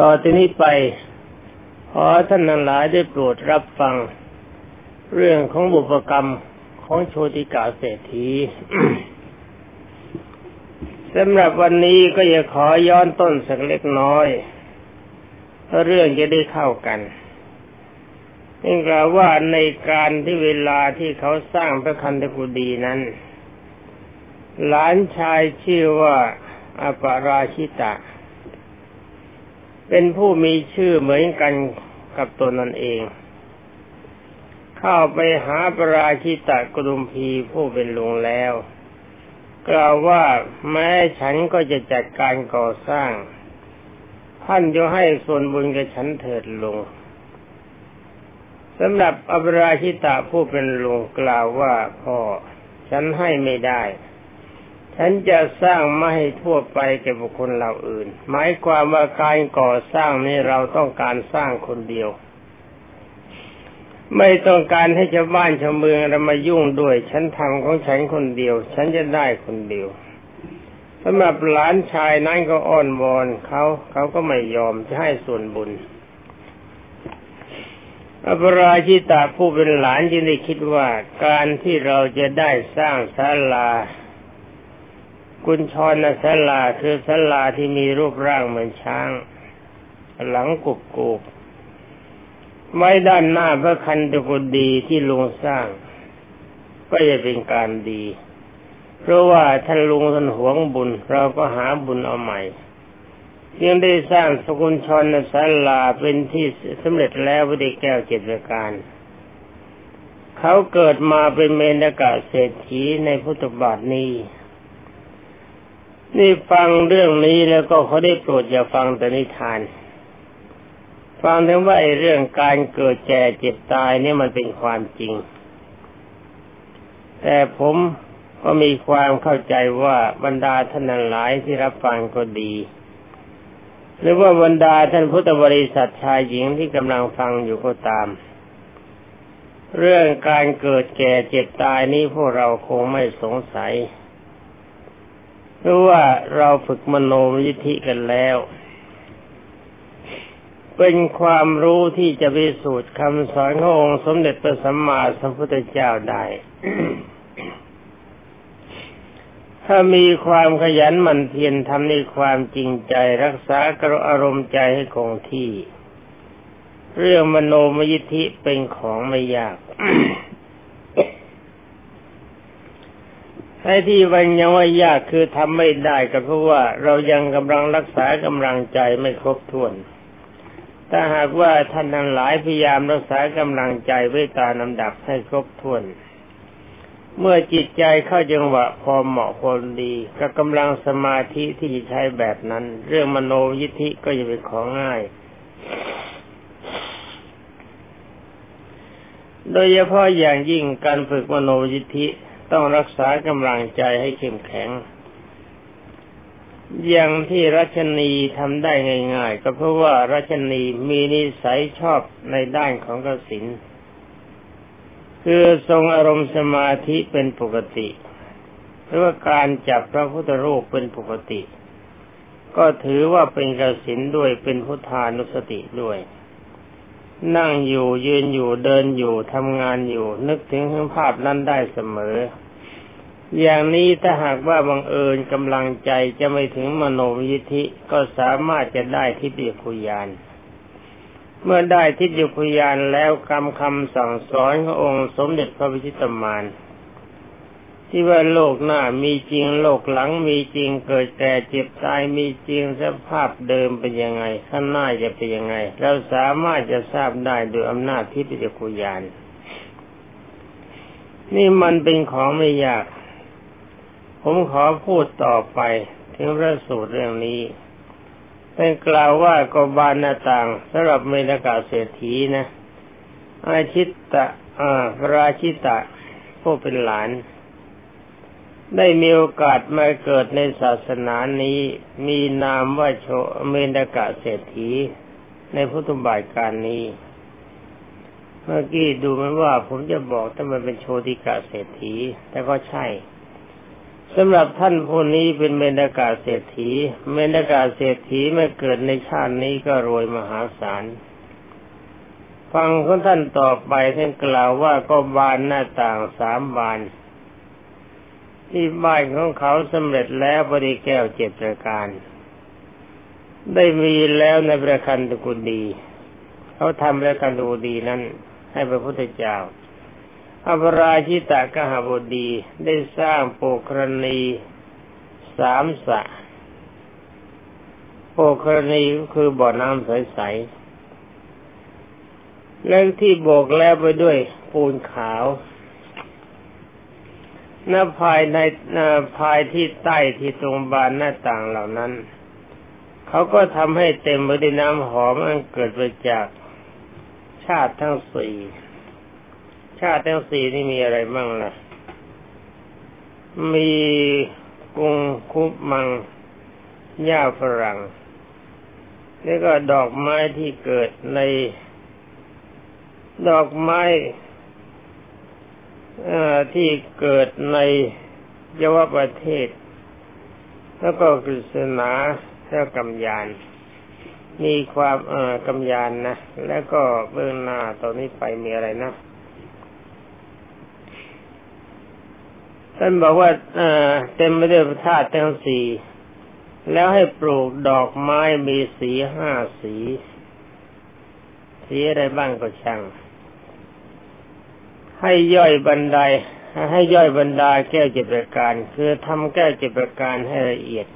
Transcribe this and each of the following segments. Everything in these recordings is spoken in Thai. ต่อที่นี้ไปขอท่านทั้งหลายได้โปรดรับฟังเรื่องของบุพกรรมของโชติกาเศรษฐี สำหรับวันนี้ก็จะขอย้อนต้นสักเล็กน้อยเพราะเรื่องจะได้เข้ากันนี่กล่าวว่าในการที่เวลาที่เขาสร้างพระคันธกุฎีนั้นหลานชายชื่อว่าอปราชิตะเป็นผู้มีชื่อเหมือนกันกับตนนั่นเองเข้าไปหาปราชิตะกุดุมพีผู้เป็นลุงแล้วกล่าวว่าแม้ฉันก็จะจัดการก่อสร้างท่านจะให้ส่วนบุญกับฉันเถิดลุงสำหรับอปราชิตะผู้เป็นลุงกล่าวว่าพ่อฉันให้ไม่ได้ฉันจะสร้างไม่ให้ทั่วไปแก่บุคคลเหล่าอื่นหมายความว่าการก่อสร้างนี้เราต้องการสร้างคนเดียวไม่ต้องการให้ชาวบ้านชาวเมืองอะไรมายุ่งด้วยฉันทำของฉันคนเดียวฉันจะได้คนเดียวสำหรับหลานชายนั้นก็อ้อนวอนเขาก็ไม่ยอมจะให้ส่วนบุญอปราชิตาผู้เป็นหลานจึงได้คิดว่าการที่เราจะได้สร้างศาลากุญชรศาลาคือศาลาที่มีรูปร่างเหมือนช้างหลังกุบกุบไว้ด้านหน้าพระคันธกุฎีที่ลุงสร้างก็จะเป็นการดีเพราะว่าท่านลุงท่านหวงบุญเราก็หาบุญเอาใหม่ยังได้สร้างสกุลชนศาลาเป็นที่สำเร็จแล้ววิธีแก้วเจ็ดประการเขาเกิดมาเป็นเมนกะเศรษฐีในพุทธบาทนี้นี่ฟังเรื่องนี้แล้วก็เขาได้โปรดอย่าฟังแต่นิทานฟังถึงว่าไอ้เรื่องการเกิดแก่เจ็บตายนี่มันเป็นความจริงแต่ผมก็มีความเข้าใจว่าบรรดาท่านหลายที่รับฟังก็ดีหรือว่าบรรดาท่านพุทธบริษัทชายหญิงที่กำลังฟังอยู่ก็ตามเรื่องการเกิดแก่เจ็บตายนี้พวกเราคงไม่สงสัยเพราะว่าเราฝึกมโนมยิทธิกันแล้วเป็นความรู้ที่จะพิสูจน์คำสอนขององค์สมเด็จพระสัมมาสัมพุทธเจ้าได้ ถ้ามีความขยันหมั่นเพียรทำในความจริงใจรักษาอารมณ์ใจให้คงที่เรื่องมโนมยิทธิเป็นของไม่ยาก ไอ้ที่มันยังว่ายากคือทำไม่ได้ก็เพราะว่าเรายังกำลังรักษากำลังใจไม่ครบถ้วนถ้าหากว่าท่านทั้งหลายพยายามรักษากำลังใจไว้ตามลำดับให้ครบถ้วนเมื่อจิตใจเข้าจังหวะพอเหมาะพอดีกับกำลังสมาธิที่จะใช้แบบนั้นเรื่องมโนยิทธิก็จะเป็นของง่ายโดยเฉพาะอย่างยิ่งการฝึกมโนยิทธิต้องรักษากำลังใจให้เข้มแข็งอย่างที่รัชนีทำได้ง่ายๆก็เพราะว่ารัชนีมีนิสัยชอบในด้านของกสิณคือทรงอารมณ์สมาธิเป็นปกติหรือว่าการจับพระพุทธรูปเป็นปกติก็ถือว่าเป็นกสิณด้วยเป็นพุทธานุสติด้วยนั่งอยู่ยืนอยู่เดินอยู่ทำงานอยู่นึกถึงภาพนั้นได้เสมออย่างนี้ถ้าหากว่าบังเอิญกำลังใจจะไม่ถึงมโนยิทธิก็สามารถจะได้ทิฏฐิคุยานเมื่อได้ทิฏฐิคุยานแล้วคำสั่งสอนขององค์สมเด็จพระวิชิตมานที่ว่าโลกหน้ามีจริงโลกหลังมีจริงเกิดแก่เจ็บตายมีจริงสภาพเดิมเป็นยังไงข้างหน้าจะเป็นยังไงเราสามารถจะทราบได้โดยอำนาจทิฏฐิคุยานนี่มันเป็นของไม่ยากผมขอพูดต่อไปถึงพระสูตรเรื่องนี้ได้กล่าวว่าก็บานหน้าต่างสำหรับเมนกะเศรษฐีนะราชิตะผู้เป็นหลานได้มีโอกาสมาเกิดในศาสนานี้มีนามว่าเมนกะเศรษฐีในพุทธบาทการนี้เมื่อกี้ดูเหมือนว่าผมจะบอกแต่มันเป็นโชติกะเศรษฐีแต่ก็ใช่โช สำหรับท่านผู้นี้เป็นเมนากาเศรษฐีไม่เกิดในชาตินี้ก็รวยมหาศาลฟังของท่านต่อไปท่านกล่าวว่าก็บานหน้าต่าง3บานที่บ้านของเขาสำเร็จแล้วบริแก้ว7ประการได้มีแล้วในประคันธกุฎีเขาทำประคันธกุฎีนั้นให้พระพุทธเจ้าอภราชิตากหบดีได้สร้างโปกรณี3สระโปกรณีคือบ่อน้ำใสๆและที่โบกแล้วไปด้วยปูนขาวหน้าภายที่ใต้ที่ตรงบานหน้าต่างเหล่านั้นเขาก็ทำให้เต็มไปด้วยน้ำหอมอันเกิดมาจากชาติทั้งสี่นี่มีอะไรบ้างล่ะมีกุงคุบมังหญ้าฝรั่งแล้วก็ดอกไม้ที่เกิดในดอกไม้ที่เกิดในยวประเทศแล้วก็กฤษณาแล้วกัมยานมีความกัมยานนะแล้วก็เบื้องหน้าตอนนี้ไปมีอะไรนะท่านบอกว่าเต็มไปด้วยธาตุทั้งสี่แล้วให้ปลูกดอกไม้มีสี5สีอะไรบ้างก็ช่างให้ย่อยบันไดแก้ว7ประการคือทำแก้ว7ประการให้ละเอียด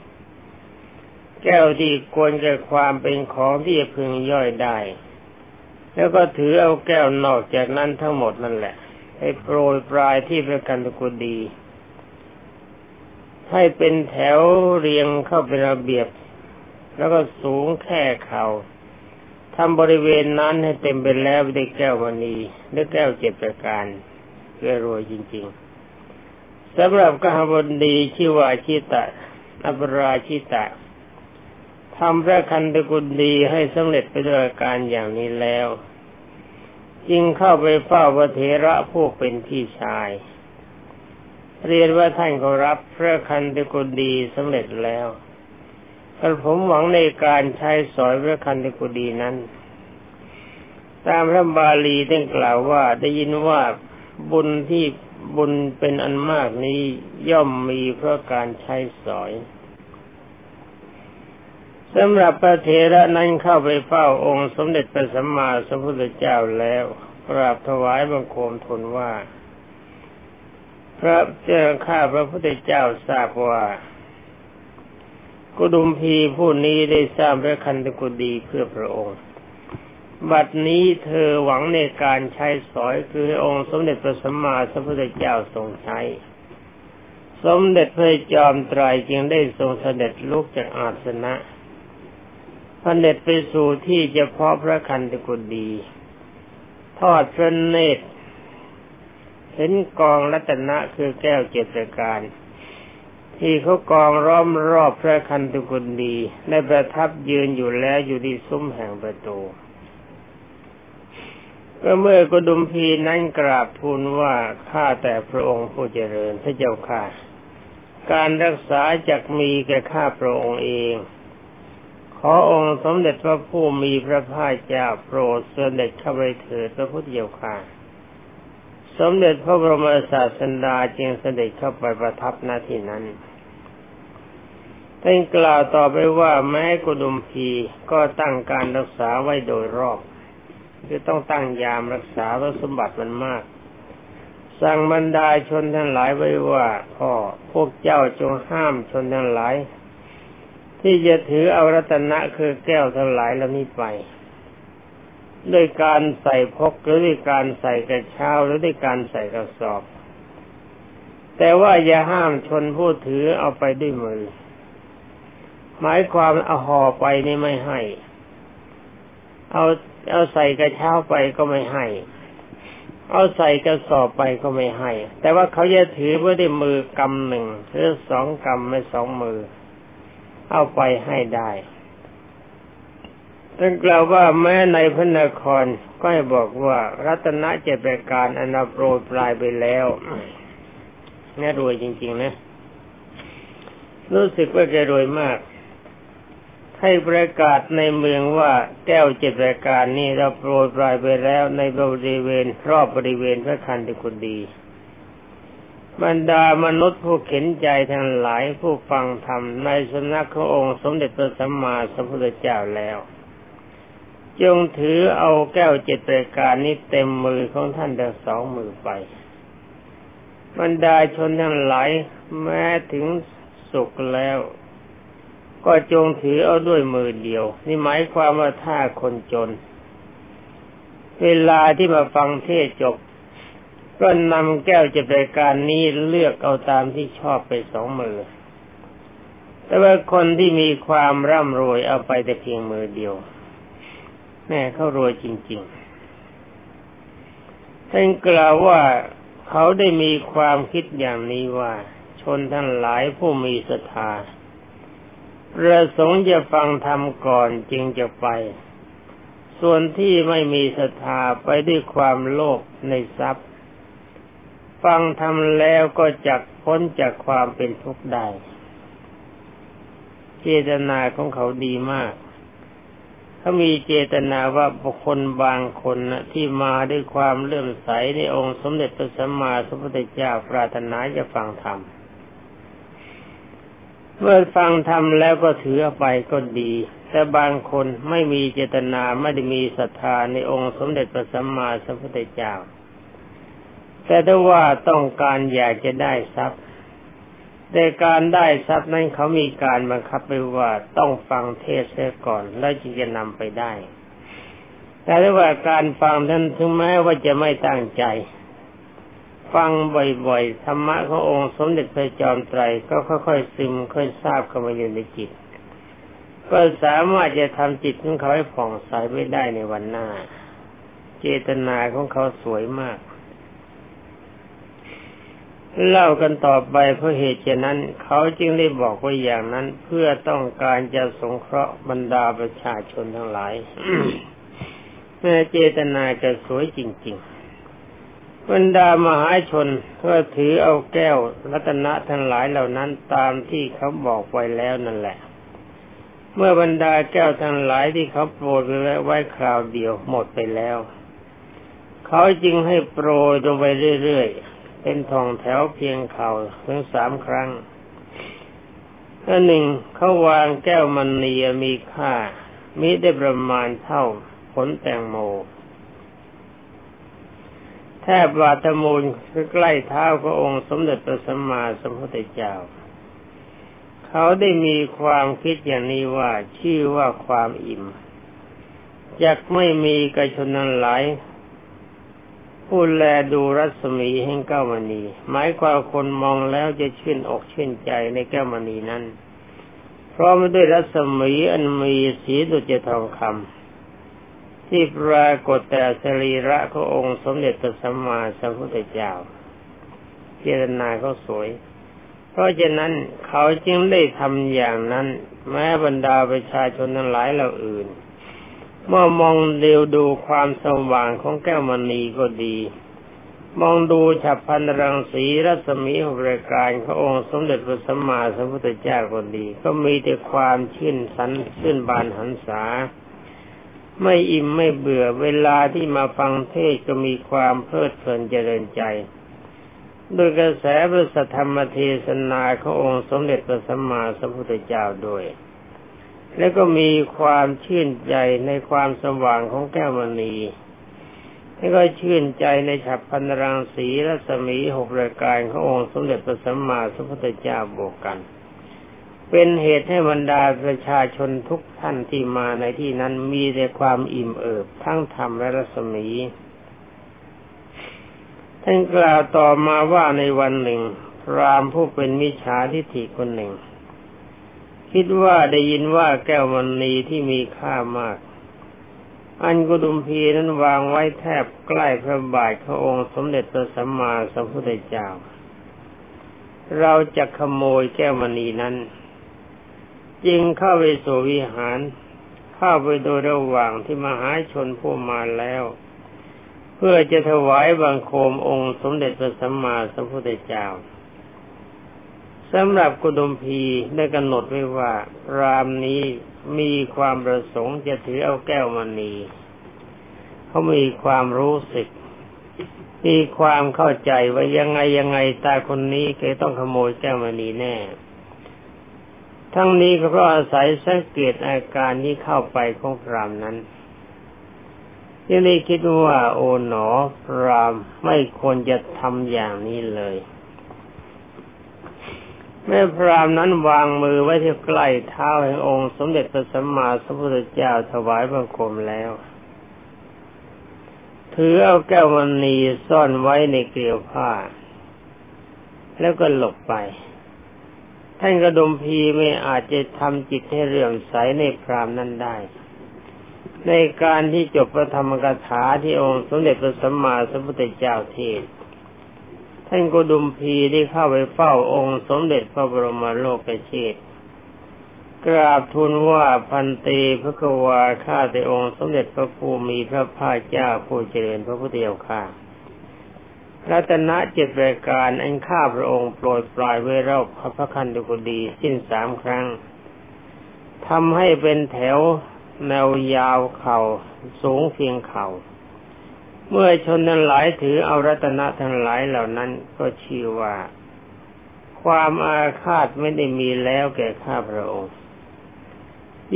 แก้วที่ควรแก่ความเป็นของที่จะพึงย่อยได้แล้วก็ถือเอาแก้วนอกจากนั้นทั้งหมดนั่นแหละให้โปรยปลายที่ประกันตะกุดีให้เป็นแถวเรียงเข้าเป็นระเบียบแล้วก็สูงแค่เขาทำบริเวณนั้นให้เต็มไปแล้วด้วยแก้วมณีและแก้ว7ประการเพื่อรวยจริงๆสำหรับกหบดีชื่อว่าชิตะอัปราชิตะทำพระคันธกุฎีให้สำเร็จไปด้วยอาการอย่างนี้แล้วจึงเข้าไปเฝ้าพระเถระผู้เป็นพี่ชายเรียนว่าท่านก็รับพระคันธกุฎีสำเร็จแล้วแต่ผมหวังในการใช้สอยพระคันธกุฎีนั้นตามพระบาลีได้กล่าวว่าได้ยินว่าบุญเป็นอันมากนี้ย่อมมีเพราะการใช้สอยสำหรับพระเถระนั้นเข้าไปเฝ้าองค์สมเด็จพระสัมมาสัมพุทธเจ้าแล้วกราบถวายบังคมทูลว่าพระเจ้าข้าพระพุทธเจ้าทราบว่ากุดุมพีผู้นี้ได้สร้างพระคันธกุฎีเพื่อพระองค์บัดนี้เธอหวังในการใช้สอยคือองค์สมเด็จพระสัมมาสัมพุทธเจ้าทรงใช้สมเด็จพระจอมไตรจึงได้ทรงเสด็จลุกจากอาสนะเสด็จไปสู่ที่เฉพาะพระคันธกุฎีทอดพระเนตรเห็นกองรัตนะคือแก้ว7ประการที่เขากองล้อมรอบพระคันธกุฎีได้ประทับยืนอยู่แล้วอยู่ที่ซุ้มแห่งประตูเมื่อกุดุมพีนั้นกราบทูลว่าข้าแต่พระองค์ผู้เจริญพระเจ้าค่ะการรักษาจักมีแก่ข้าพระองค์เองขอองค์สมเด็จพระผู้มีพระภาคเจ้าโปรดเสด็จเข้าไปเถิดพระพุทธเจ้าค่ะสมเด็จพระบรมศาสดาจึงเสด็จเข้าไปประทับณที่นั้นท่านกล่าวต่อไปว่าแม้กุดุมพีก็ตั้งการรักษาไว้โดยรอบคือต้องตั้งยามรักษาเพราะสมบัติมันมากสั่งบรรดาชนทั้งหลายไว้ว่าพ่อพวกเจ้าจงห้ามชนทั้งหลายที่จะถือเอารัตนะคือแก้วทั้งหลายเหล่านี้ไปด้วยการใส่พกหรือด้วยการใส่กระเช้าหรือด้วยการใส่กระสอบแต่ว่าอย่าห้ามชนผู้ถือเอาไปด้วยมือหมายความเอาห่อไปนี่ไม่ให้เอาใส่กระเช้าไปก็ไม่ให้เอาใส่กระสอบไปก็ไม่ให้แต่ว่าเขาจะถือไว้ด้วยมือกำหนึ่งหรือ2กำไม่2มือเอาไปให้ได้ท่านกล่าวว่าแม้ในพระนครก็ให้บอกว่ารัตนะ7ประการอันโปรยปลายไปแล้วน่ารวยจริงๆนะ รู้สึกว่าแกรวยมากให้ประกาศในเมืองว่าแก้วเจ็ดรายการนี้เราโปรยปลายไปแล้วในบริเวณรอบบริเวณพระคันธกุฎีบรรดามนุษย์ผู้เข็นใจทั้งหลายผู้ฟังธรรมในสำนักขององค์สมเด็จพระสัมมาสัมพุทธเจ้าแล้วจงถือเอาแก้วเจ็ดรายการนี้เต็มมือของท่านทั้งสองมือไปบรรดาชนทั้งหลายแม้ถึงสุขแล้วก็จงถือเอาด้วยมือเดียวนี่หมายความว่าถ้าคนจนเวลาที่มาฟังเทศจบก็นำแก้วเจ็ดรายการนี้เลือกเอาตามที่ชอบไปสองมือแต่ว่าคนที่มีความร่ำรวยเอาไปแต่เพียงมือเดียวแม่เขารวยจริงๆท่านกล่าวว่าเขาได้มีความคิดอย่างนี้ว่าชนทั้งหลายผู้มีศรัทธาประสงค์จะฟังธรรมก่อนจึงจะไปส่วนที่ไม่มีศรัทธาไปด้วยความโลภในทรัพย์ฟังธรรมแล้วก็จักพ้นจากความเป็นทุกข์ได้เจตนาของเขาดีมากเขามีเจตนาว่าบุคคลบางคนนะที่มาด้วยความเลื่อมใสในองค์สมเด็จพระสัมมาสัมพุทธเจ้าปรารถนาจะฟังธรรมเมื่อฟังธรรมแล้วก็ถือไปก็ดีแต่บางคนไม่มีเจตนาไม่ได้มีศรัทธาในองค์สมเด็จพระสัมมาสัมพุทธเจ้าแต่ถ้าว่าต้องการอยากจะได้ทรัพย์แต่การได้ทรัพย์นั้นเขามีการบังคับไว้ว่าต้องฟังเทศน์เสียก่อนแล้วจึงจะนำไปได้แต่ถ้าว่าการฟังนั้นถึงแม้ว่าจะไม่ตั้งใจฟังบ่อยๆธรรมะขององค์สมเด็จพระจอมไตรก็ค่อยๆซึมค่อยทราบเข้ามาอยู่ในจิตก็สามารถจะทำจิตของเขาให้ผ่องใสไว้ได้ในวันหน้าเจตนาของเขาสวยมากเล่ากันต่อไปเพราะเหตุฉะนั้นเขาจึงได้บอกว่าอย่างนั้นเพื่อต้องการจะสงเคราะห์บรรดาประชาชนทั้งหลาย เจตนาจะสวยจริงๆบรรดามหาชนก็ถือเอาแก้วรัตนะทั้งหลายเหล่านั้นตามที่เขาบอกไว้แล้วนั่นแหละเมื่อบรรดาแก้วทั้งหลายที่เขาโปรยไว้คราวเดียวหมดไปแล้วเขาจึงให้โปรยลงไปเรื่อยๆเป็นทองแถวเพียงเข่าถึงสามครั้งอันหนึ่งเขาวางแก้วมณีมีค่ามิได้ประมาณเท่าผลแตงโมแทบบาทมูลคือใกล้เท้าพระองค์สมเด็จพระสัมมาสัมพุทธเจ้าเขาได้มีความคิดอย่างนี้ว่าชื่อว่าความอิ่มจักไม่มีกระชนนั้นหลายผู้แลดูรัศมีแห่งแก้วมณีหมายความคนมองแล้วจะชื่นอกชื่นใจในแก้วมณีนั้นเพราะมันด้วยรัศมีอันมีสีดุจทองคำที่ปรากฏแต่สรีระขององค์สมเด็จพระสัมมาสัมพุทธเจ้าเจตนาเขาสวยเพราะฉะนั้นเขาจึงได้ทำอย่างนั้นแม้บรรดาประชาชนทั้งหลายเหล่าอื่นเมื่อมองเดียวดูความสว่างของแก้วมณีก็ดีมองดูฉับพลันรังสีรัศมีของประกายขององค์สมเด็จพระสัมมาสัมพุทธเจ้าก็ดีก็มีแต่ความชื่นบานหันษาไม่อิ่มไม่เบื่อเวลาที่มาฟังเทศก็มีความเพลิดเพลินเจริญใจโดยกระแสพระสัทธรรมเทศนาขององค์สมเด็จพระสัมมาสัมพุทธเจ้าด้วยแล้วก็มีความชื่นใจในความสว่างของแก้วมณีแล้วก็ชื่นใจในฉับพลันรังสีรัศมีหกรายการขององค์สมเด็จพระสัมมาสัมพุทธเจ้าบวกกันเป็นเหตุให้บรรดาประชาชนทุกท่านที่มาในที่นั้นมีแต่ความอิ่มเอิบทั้งธรรมและรัศมีท่านกล่าวต่อมาว่าในวันหนึ่งพราหมณ์ผู้เป็นมิจฉาทิฏฐิคนหนึ่งคิดว่าได้ยินว่าแก้วมณีที่มีค่ามากอันกุดุมพีนั้นวางไว้แทบใกล้พระบาทขององค์สมเด็จพระสัมมาสัมพุทธเจ้าเราจะขโมยแก้วมณีนั้นจึงเข้าไปสู่วิหารเข้าไปโดยระหว่างที่มหาชนผู้มาแล้วเพื่อจะถวายบังคมองค์สมเด็จพระสัมมาสัมพุทธเจ้า สำหรับกุดุมพีได้กำหนดไว้ว่ารามนี้มีความประสงค์จะถือเอาแก้วมณีเขามีความรู้สึกมีความเข้าใจว่ายังไงตาคนนี้เคยต้องขโมยแก้วมณีแน่ทั้งนี้ก็เพราะอาศัยสังเกตอาการที่เข้าไปของพรามนั้นยังได้คิดว่าโอ๋หนอพรามไม่ควรจะทำอย่างนี้เลยแม่พรามนั้นวางมือไว้ที่ใกล้เท้าแห่งองค์สมเด็จพระสัมมาสัมพุทธเจ้าถวายบังคมแล้วถือเอาแก้วมณีซ่อนไว้ในเกลียวผ้าแล้วก็หลบไปท่านกระดุมพีไม่อาจจะทำจิตให้เรื่อมใสในพรามนั้นได้ในการที่จบพระธรรมกถาที่องค์สมเด็จพระสัมมาสัมพุทธเจ้าเทศน์ท่านกระดุมพีได้เข้าไปเฝ้าองค์สมเด็จพระบรมโลกเชษฐ์กราบทูลว่าพันเตพระกวาข้าแต่องค์สมเด็จพระภูมิพระภาคเจ้าผู้เจริญพระพุทธเจ้าข้ารัตนะเจ็ดรายการอันข้าพระองค์โปรยปลายไว้รอบพระคันธกุฎีสิ้นสามครั้งทำให้เป็นแถวแนวยาวเข่าสูงเพียงเข่าเมื่อชนนั้นหลายถือเอารัตนะทั้งหลายเหล่านั้นก็ชื่อว่าความอาฆาตไม่ได้มีแล้วแก่ข้าพระองค์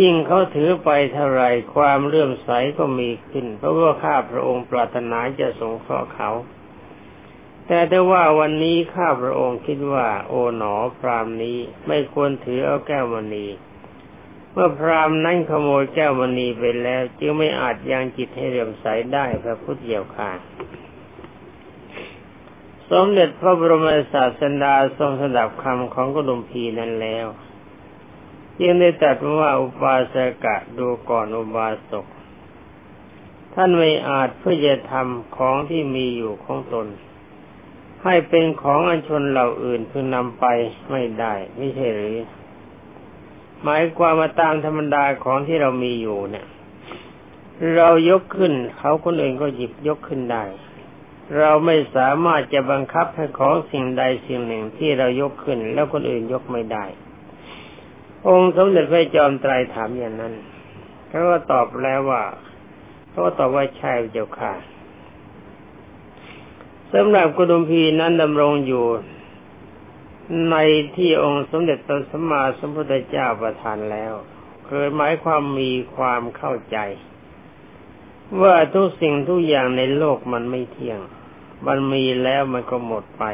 ยิ่งเขาถือไปเท่าไรความเลื่อมใสก็มีขึ้นเพราะว่าข้าพระองค์ปรารถนาจะสงเคราะห์เขาแต่ว่าวันนี้ข้าพระองค์คิดว่าโอ๋หนอพราหมณ์นี้ไม่ควรถือเอาแก้วมณีเมื่อพราหมณ์นั้นขโมยแก้วมณีไปแล้วจึงไม่อาจยังจิตให้เลื่อมใสได้พระพุทธเจ้าค่ะสมเด็จพระบรมศาสดาทรงสดับคำของกุดุมพีนั้นแล้วยังได้ตรัสว่าอุบาสกะดูก่อนอุบาสกท่านไม่อาจเพื่อจะทำของที่มีอยู่ของตนให้เป็นของอันชนเหล่าอื่นพึงนำไปไม่ได้ไม่ใช่หรือหมายความว่าตามธรรมดาของที่เรามีอยู่เนี่ยเรายกขึ้นเขาคนอื่นก็หยิบยกขึ้นได้เราไม่สามารถจะบังคับให้ของสิ่งใดสิ่งหนึ่งที่เรายกขึ้นแล้วคนอื่นยกไม่ได้องค์สมเด็จพระจอมไตรถามอย่างนั้นเขาก็ตอบแล้วว่าเขาก็ตอบว่าใช่เจ้าค่ะสำหรับกุดุมพีนั้นดำรงอยู่ในที่องค์สมเด็จพระสัมมาสัมพุทธเจ้าประทานแล้วเคยหมายความมีความเข้าใจว่าทุกสิ่งทุกอย่างในโลกมันไม่เที่ยงมันมีแล้วมันก็หมดไป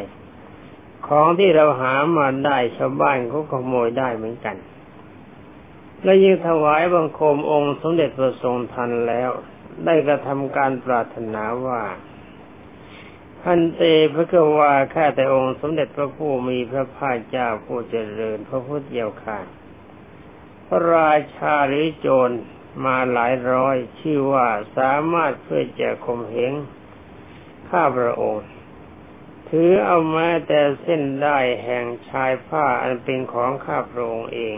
ของที่เราหามาได้ชาวบ้านเขาขโมยได้เหมือนกันและยิ่งถวายบังคมองค์สมเด็จพระทรงทันแล้วได้กระทำการปรารถนาว่าพันเตพระกวาข้าแต่องค์สมเด็จพระผู้มีพระภาคเจ้าผู้เจริญพระพุทธเจ้าค่ะพระราชาหรือโจรมาหลายร้อยชื่อว่าสามารถเพื่อจะข่มเหงข้าพระองค์ถือเอามาแต่เส้นได้แห่งชายผ้าอันเป็นของข้าพระองค์เอง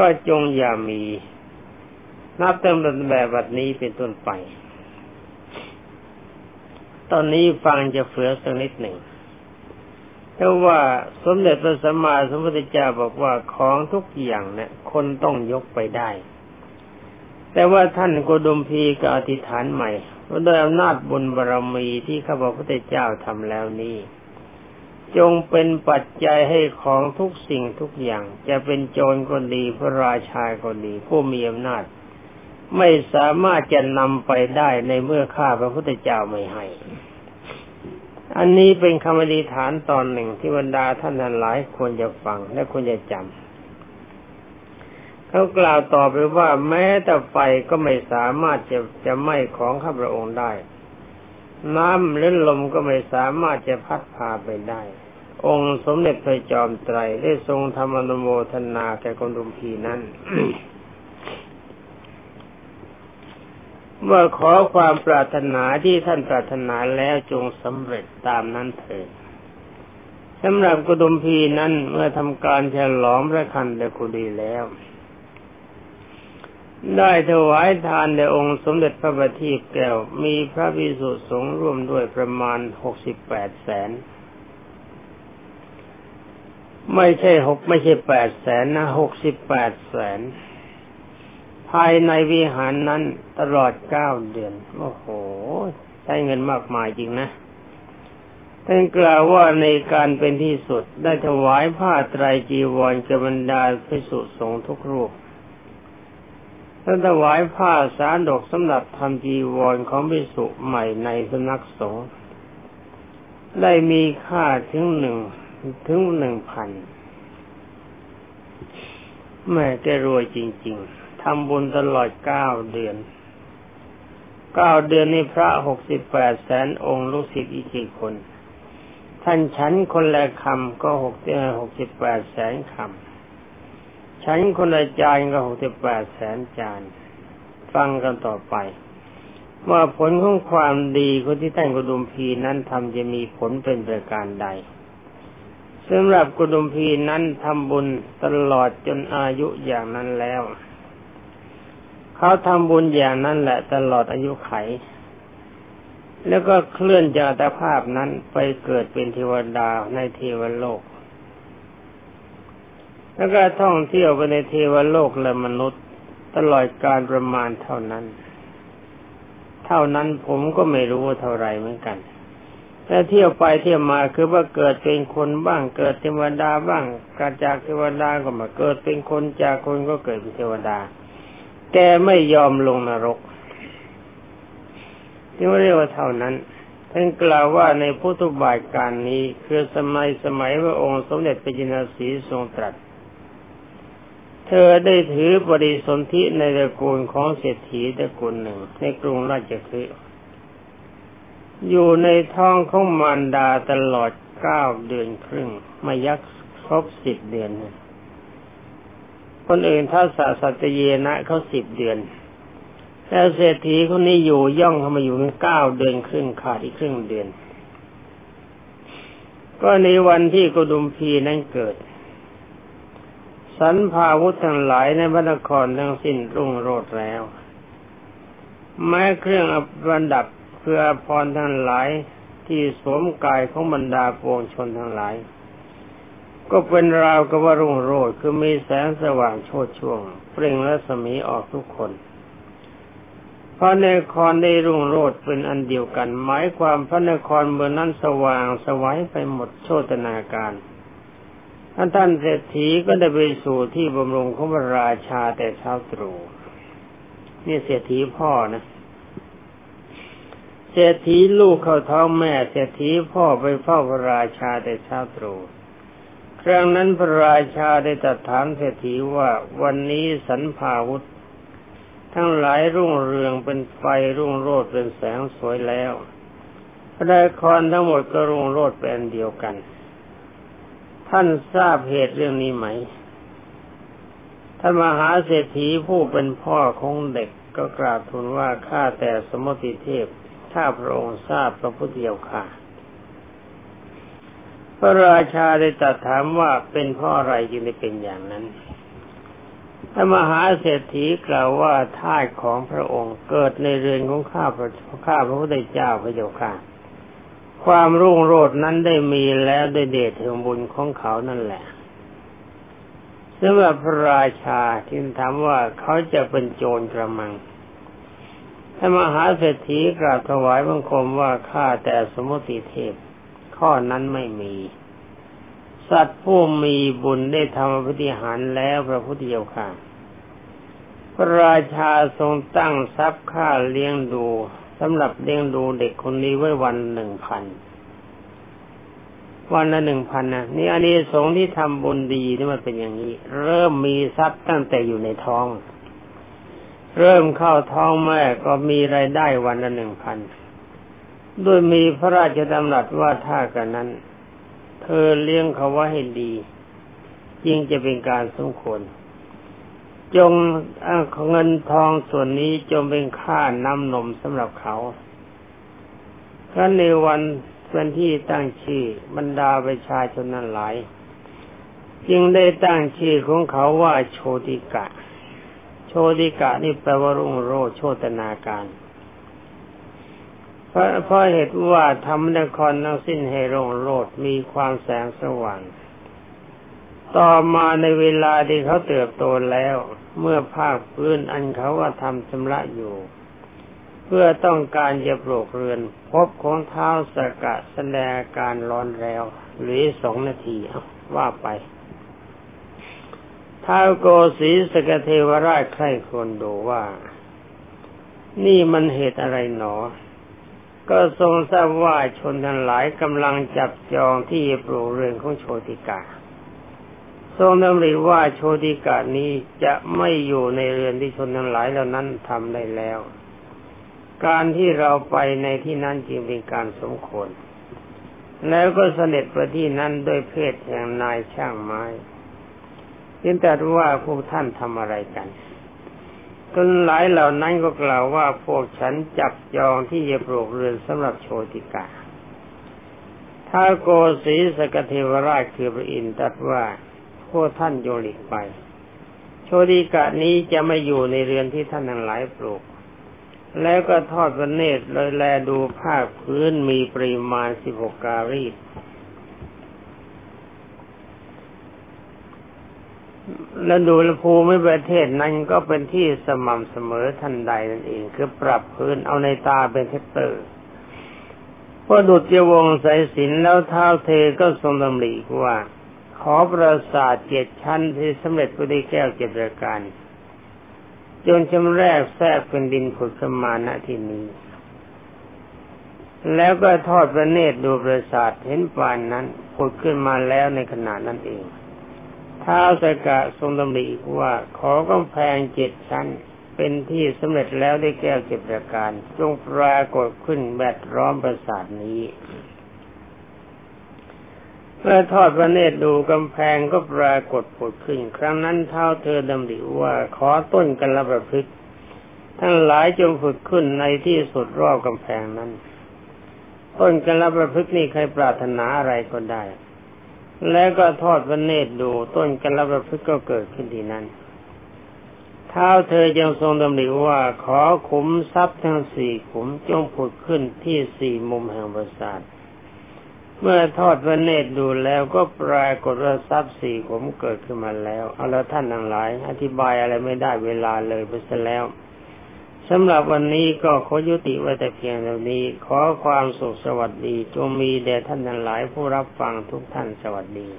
ก็จงอย่ามีนับเติมแบบบัดนี้เป็นต้นไปตอนนี้ฟังจะเฟือสักนิดหนึ่งแต่ว่าสมเด็จพระสัมมาสัมพุทธเจ้าบอกว่าของทุกอย่างเนี่ยคนต้องยกไปได้แต่ว่าท่านโกดุมพีก็อธิษฐานใหม่ว่าด้วยอำนาจบุญบารมีที่ข้าพระเจ้าทำแล้วนี้จงเป็นปัจจัยให้ของทุกสิ่งทุกอย่างจะเป็นโจรก็ดีพระราชาก็ดีผู้มีอำนาจไม่สามารถจะนำไปได้ในเมื่อข้าพระพุทธเจ้าไม่ให้อันนี้เป็นคำอธิษฐานตอนหนึ่งที่บรรดาท่านทั้งหลายควรจะฟังและควรจะจำเขากล่าวต่อไปว่าแม้แต่ไฟก็ไม่สามารถจะไหม้ของข้าพระองค์ได้น้ำหรือลมก็ไม่สามารถจะพัดพาไปได้องค์สมเด็จพระจอมไตรได้ทรงธรรมอนุโมทนาแก่กุดุมพีนั้น เมื่อขอความปรารถนาที่ท่านปรารถนาแล้วจงสำเร็จตามนั้นเถิดสำหรับกุดุมพีนั้นเมื่อทำการฉลองพระคันธกุฎีแล้วได้ถวายทานแด่องค์สมเด็จพระบัณฑิตแก้วมีพระภิกษุสงฆ์ร่วมด้วยประมาณ 68 แสน ไม่ใช่หกไม่ใช่800,000นะ6800,000ภายในวิหารนั้นตลอด9 เดือนโอ้โหใช้เงินมากมายจริงนะท่านกล่าวว่าในการเป็นที่สุดได้ถวายผ้าไตรจีวรแก่บรรดาภิกษุสงฆ์ทุกรูปท่านถวายผ้าสาดกสำหรับทำจีวรของภิกษุใหม่ในสำนักสงฆ์ได้มีค่าถึง1,000แม่แกรวยจริงๆทำบุญตลอด9 เดือน9 เดือนนี้พระ6800,000องค์ลูกศิษย์อีกกี่คนท่านฉันคนละคำก็6800,000 คำฉันคนละจานก็6800,000 จานฟังกันต่อไปว่าผลของความดีคนที่ท่านกุดุมพีนั้นทำจะมีผลเป็นประการใดสำหรับกุดุมพีนั้นทำบุญตลอดจนอายุอย่างนั้นแล้วเขาทำบุญอย่างนั้นแหละตลอดอายุไขแล้วก็เคลื่อนจากอัตภาพนั้นไปเกิดเป็นเทวดาในเทวโลกแล้วก็ท่องเที่ยวไปในเทวโลกและมนุษย์ตลอดการประมาณเท่านั้นผมก็ไม่รู้ว่าเท่าไรเหมือนกันแต่เที่ยวไปเที่ยวมาคือว่าเกิดเป็นคนบ้างเกิดเทวดาบ้างจากเทวดาก็มาเกิดเป็นคนจากคนก็เกิดเป็นเทวดาแกไม่ยอมลงนรกที่เรียกว่าเท่านั้นท่านกล่าวว่าในพุทธบาทการนี้คือสมัยพระองค์สมเด็จพระจินสีทรงตรัสเธอได้ถือปฏิสนธิในตระกูลของเศรษฐีตระกูลหนึ่งในกรุงราชคฤห์อยู่ในท้องของมารดาตลอด9 เดือนครึ่งไม่ยักครบ10 เดือนคนอื่นถ้าสัตเยนะเขา10 เดือนแต่เศรษฐีคนนี้อยู่ย่องเข้ามาอยู่ใน9 เดือนครึ่งขาดอีกครึ่งเดือนก็ในวันที่กุดุมพีนั้นเกิดสันพาวุธทั้งหลายในพระนครทั้งสิ้นรุ่งโรจน์แล้วแม้เครื่องประดับเพื่อพรทั้งหลายที่สวมกายของบรรดาปวงชนทั้งหลายก็เป็นราวกับว่ารุ่งโรจน์คือมีแสงสว่างโชติช่วงเปล่งรัศมีออกทุกคนพระนครได้รุ่งโรจน์เป็นอันเดียวกันหมายความพระนครเมืองนั้นสว่างสวยไปหมดโชตินาการท่านเศรษฐีก็ได้ไปสู่ที่บำรุงของพระราชาแต่เช้าตรู่นี่เศรษฐีพ่อนะเศรษฐีลูกเข้าท้องแม่เศรษฐีพ่อไปเฝ้าพระราชาแต่เช้าตรู่ครั้งนั้นพระราชาได้ตรัสถามเศรษฐีว่าวันนี้สันพาวุธทั้งหลายรุ่งเรืองเป็นไฟรุ่งโรจน์เป็นแสงสวยแล้วพระนครทั้งหมดก็รุ่งโรจน์เป็นเดียวกันท่านทราบเหตุเรื่องนี้ไหมท่านมหาเศรษฐีผู้เป็นพ่อของเด็กก็กราบทูลว่าข้าแต่สมมติเทพข้าพระองค์ทราบพระพุทธเจ้าค่ะพระราชาได้ตรัสถามว่าเป็นเพราะอะไรจึงได้เป็นอย่างนั้นท่านมหาเศรษฐีกล่าวว่าทาสของพระองค์เกิดในเรือนของข้าพระพุทธเจ้าพระเจ้าค่ะความรุ่งโรจน์นั้นได้มีแล้วด้วยเดชแห่งบุญของเขานั่นแหละซึ่งว่าพระราชาที่ถามว่าเขาจะเป็นโจรกระมังท่านมหาเศรษฐีกราบถวายบังคมว่าข้าแต่สมมติเทพข้อนั้นไม่มีสัตว์ผู้มีบุญได้ทำปฏิหารแล้วพระพุทธเจ้าค่ะพระราชาทรงตั้งทรัพย์ค่าเลี้ยงดูสำหรับเลี้ยงดูเด็กคนนี้ไว้วัน 1,000 วันละ 1,000 นะนี่อานิสงส์ที่ทำบุญดีนี่มันเป็นอย่างนี้เริ่มมีทรัพย์ตั้งแต่อยู่ในท้องเริ่มเข้าท้องแม่ก็มีรายได้วันละ 1,000 ด้วยมีพระราชดำรัสว่าถ้ากันนั้นเธอเลี้ยงเขาว่าให้ดียิ่งจะเป็นการสมควรจงเงินทองส่วนนี้จงเป็นค่าน้ำนมสำหรับเขาครั้นในวันที่ตั้งชื่อบรรดาประชาชนนั้นหลายจึงได้ตั้งชื่อของเขาว่าโชติกะโชติกะนี่แปลว่ารุ่งโรจน์โชตินาการเพราะเหตุว่าธรรมนครทั้งสิ้นให้รุ่งโรจน์มีความแสงสว่าง ต่อมาในเวลาที่เขาเติบโตแล้วเมื่อภาคพื้นอันเขาก็ทำชำระอยู่เพื่อต้องการจะปลูกเรือนพบของเท้าสกะแสดงอาการร้อนแล้วหรือ2 นาทีว่าไปท้าวโกสีสกเทวราชใคร่ครวญดูว่านี่มันเหตุอะไรหนอก็ทรงทราบว่าชนทั้งหลายกำลังจับจองที่ปลูกเรือนของโชติกาทรงดำริว่าโชติกานี้จะไม่อยู่ในเรือนที่ชนทั้งหลายเหล่านั้นทำได้แล้วการที่เราไปในที่นั้นจึงเป็นการสมควรแล้วก็เสด็จไปที่นั้นด้วยเพศแห่งนายช่างไม้จึงตรัสว่าพวกท่านทำอะไรกันคนหลายเหล่านั้นก็กล่าวว่าพวกฉันจับจองที่จะปลูกเรือนสำหรับโชติกาท้าวโกสีสกเทวราชคือพระอินทร์ตรัสว่าพวกท่านโยหลีกไปโชติกานี้จะไม่อยู่ในเรือนที่ท่านทั้งหลายปลูกแล้วก็ทอดพระเนตรเลยแลดูภาคพื้นมีปริมาณ16 การีตและดูแลภูมิประเทศนั้นก็เป็นที่สม่ำเสมอทันใดนั่นเองคือปรับพื้นเอาในตาเป็นเทปเตอร์พอดุจยวงสายสิญจน์แล้วท้าวเทก็ทรงดำริว่าขอปราสาท7 ชั้นที่สำเร็จด้วยแก้ว7 ประการจนจำแรกแทรกเป็นดินผุดขึ้นมาณที่นี้แล้วก็ทอดพระเนตรดูปราสาทเห็นป่านนั้นผุดขึ้นมาแล้วในขณะนั้นเองท้าวสกะทรงดำริว่าขอกำแพง7 ชั้นเป็นที่สำเร็จแล้วด้วยแก้ว7 ประการจงปรากฏขึ้นแวดล้อมปราสาทนี้เมื่อทอดพระเนตรดูกำแพงก็ปรากฏผุดขึ้นครั้งนั้นท้าวเธอดำริว่าขอต้นกัลปพฤกษ์ทั้งหลายจงผุดขึ้นในที่สุดรอบกำแพงนั้นต้นกัลปพฤกษ์นี่ใครปรารถนาอะไรก็ได้แล้วก็ทอดพระเนตรดูต้นกัลปพฤกษ์ก็เกิดขึ้นที่นั้นท้าวเธอยังทรงดำริว่าขอขุมทรัพย์ทั้ง4 ขุมจงผุดขึ้นที่4 มุมแห่งปราสาทเมื่อทอดพระเนตรดูแล้วก็ปรากฏว่าทรัพย์4 ขุมเกิดขึ้นมาแล้วเอาละท่านทั้งหลายอธิบายอะไรไม่ได้เวลาเลยไปซะแล้วสำหรับวันนี้ก็ขอยุติไว้แต่เพียงเท่านี้ขอความสุขสวัสดีจงมีแด่ท่านทั้งหลายผู้รับฟังทุกท่านสวัสดี